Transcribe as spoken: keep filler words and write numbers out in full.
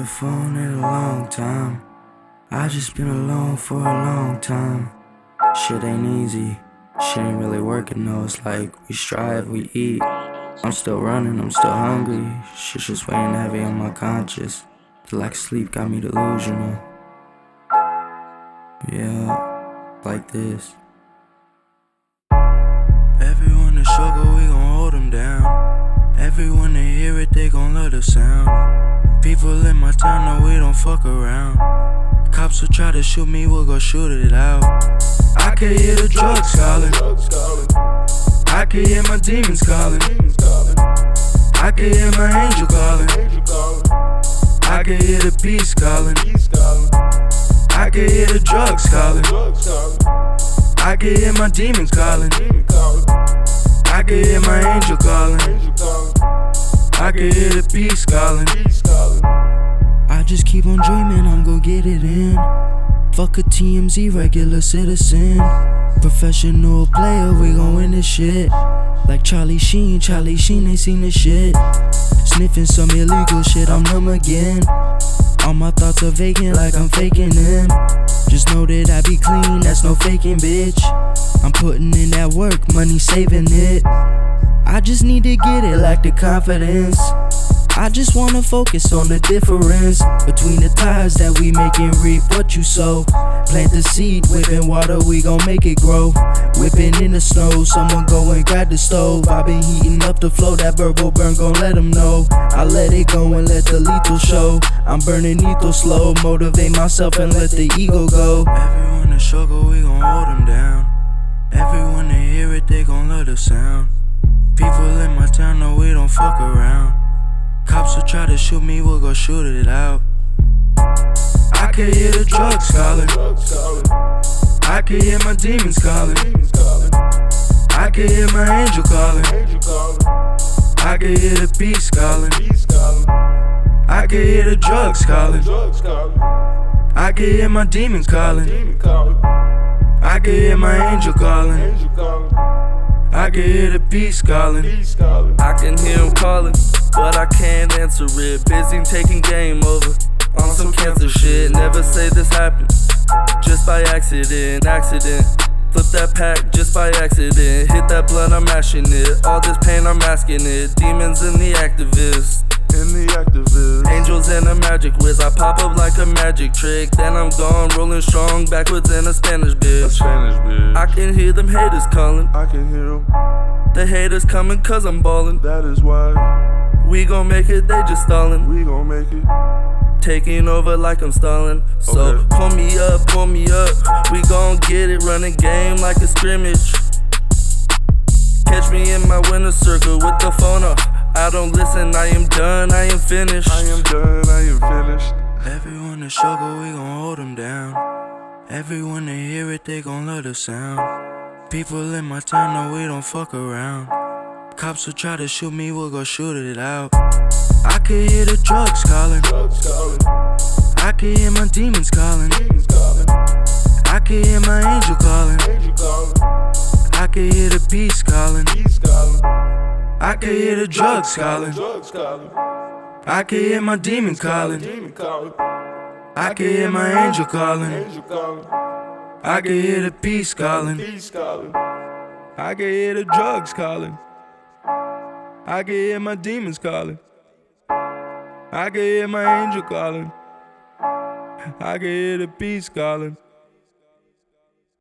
the phone in a long time. I just been alone for a long time. Shit ain't easy, shit ain't really working though. It's like we strive, we eat. I'm still running, I'm still hungry. Shit's just weighing heavy on my conscience. The lack of sleep got me delusional. Yeah, like this. Everyone that struggle, we gon' hold them down. Everyone that hear it, they gon' love the sound. People in my town, no, we don't fuck around. Cops will try to shoot me, we'll go shoot it out. I can hear the drugs calling. I can hear my demons calling. I can hear my angel calling. I can hear the peace calling. I can hear the drugs calling. I can hear my demons calling. I can hear my angel calling. I can hear the peace calling. I just keep on dreaming, I'm gon' get it in. Fuck a T M Z regular citizen. Professional player, we gon' win this shit. Like Charlie Sheen, Charlie Sheen ain't seen this shit. Sniffing some illegal shit, I'm numb again. All my thoughts are vacant like I'm faking them. Just know that I be clean, that's no faking, bitch. I'm putting in that work, money saving it. I just need to get it like the confidence. I just wanna focus on the difference between the ties that we make and reap what you sow. Plant the seed, whipping water, we gon' make it grow. Whipping in the snow, someone go and grab the stove. I been heating up the flow, that verbal burn gon' let them know. I let it go and let the lethal show. I'm burning lethal slow, motivate myself and let the ego go. Everyone that struggle, we gon' hold them down. Everyone that hear it, they gon' love the sound. People in my town, no, we don't fuck around. Cops will try to shoot me, we'll go shoot it out. I can hear the drugs calling. I can hear my demons calling. I can hear my angel calling. I can hear the peace calling. I can hear the drugs calling. I can hear my demons calling. I can hear my angel calling. I can hear the peace calling. I can hear him calling, but I can't answer it. Busy taking game over on some cancer shit. Never say this happened, just by accident. Accident, flip that pack just by accident. Hit that blunt, I'm mashing it. All this pain, I'm masking it. Demons in the activists, in the activists. Angels and a magic whiz. I pop up like a magic trick, then I'm gone, rolling strong backwards in a Spanish bitch. A Spanish bitch. I can hear them haters calling. I can hear them. The haters coming 'cause I'm balling. That is why. We gon' make it, they just stallin'. We gon' make it. Taking over like I'm stallin'. So, okay. Pull me up, pull me up. We gon' get it, running game like a scrimmage. Catch me in my winner's circle with the phone off. I don't listen, I am done, I am finished. I am done, I am finished. Everyone that struggle, we gon' hold them down. Everyone that hear it, they gon' love the sound. People in my town, no, we don't fuck around. Cops will try to shoot me, we'll go shoot it out. I can hear the drugs calling. I can hear my demons calling. I can hear my angel calling. I can hear the peace calling. I can hear the drugs calling. I can hear my demons calling. I can hear my angel calling. I can hear the peace calling. I can hear the drugs calling. I can hear my demons calling. I can hear my angel calling. I can hear the peace calling.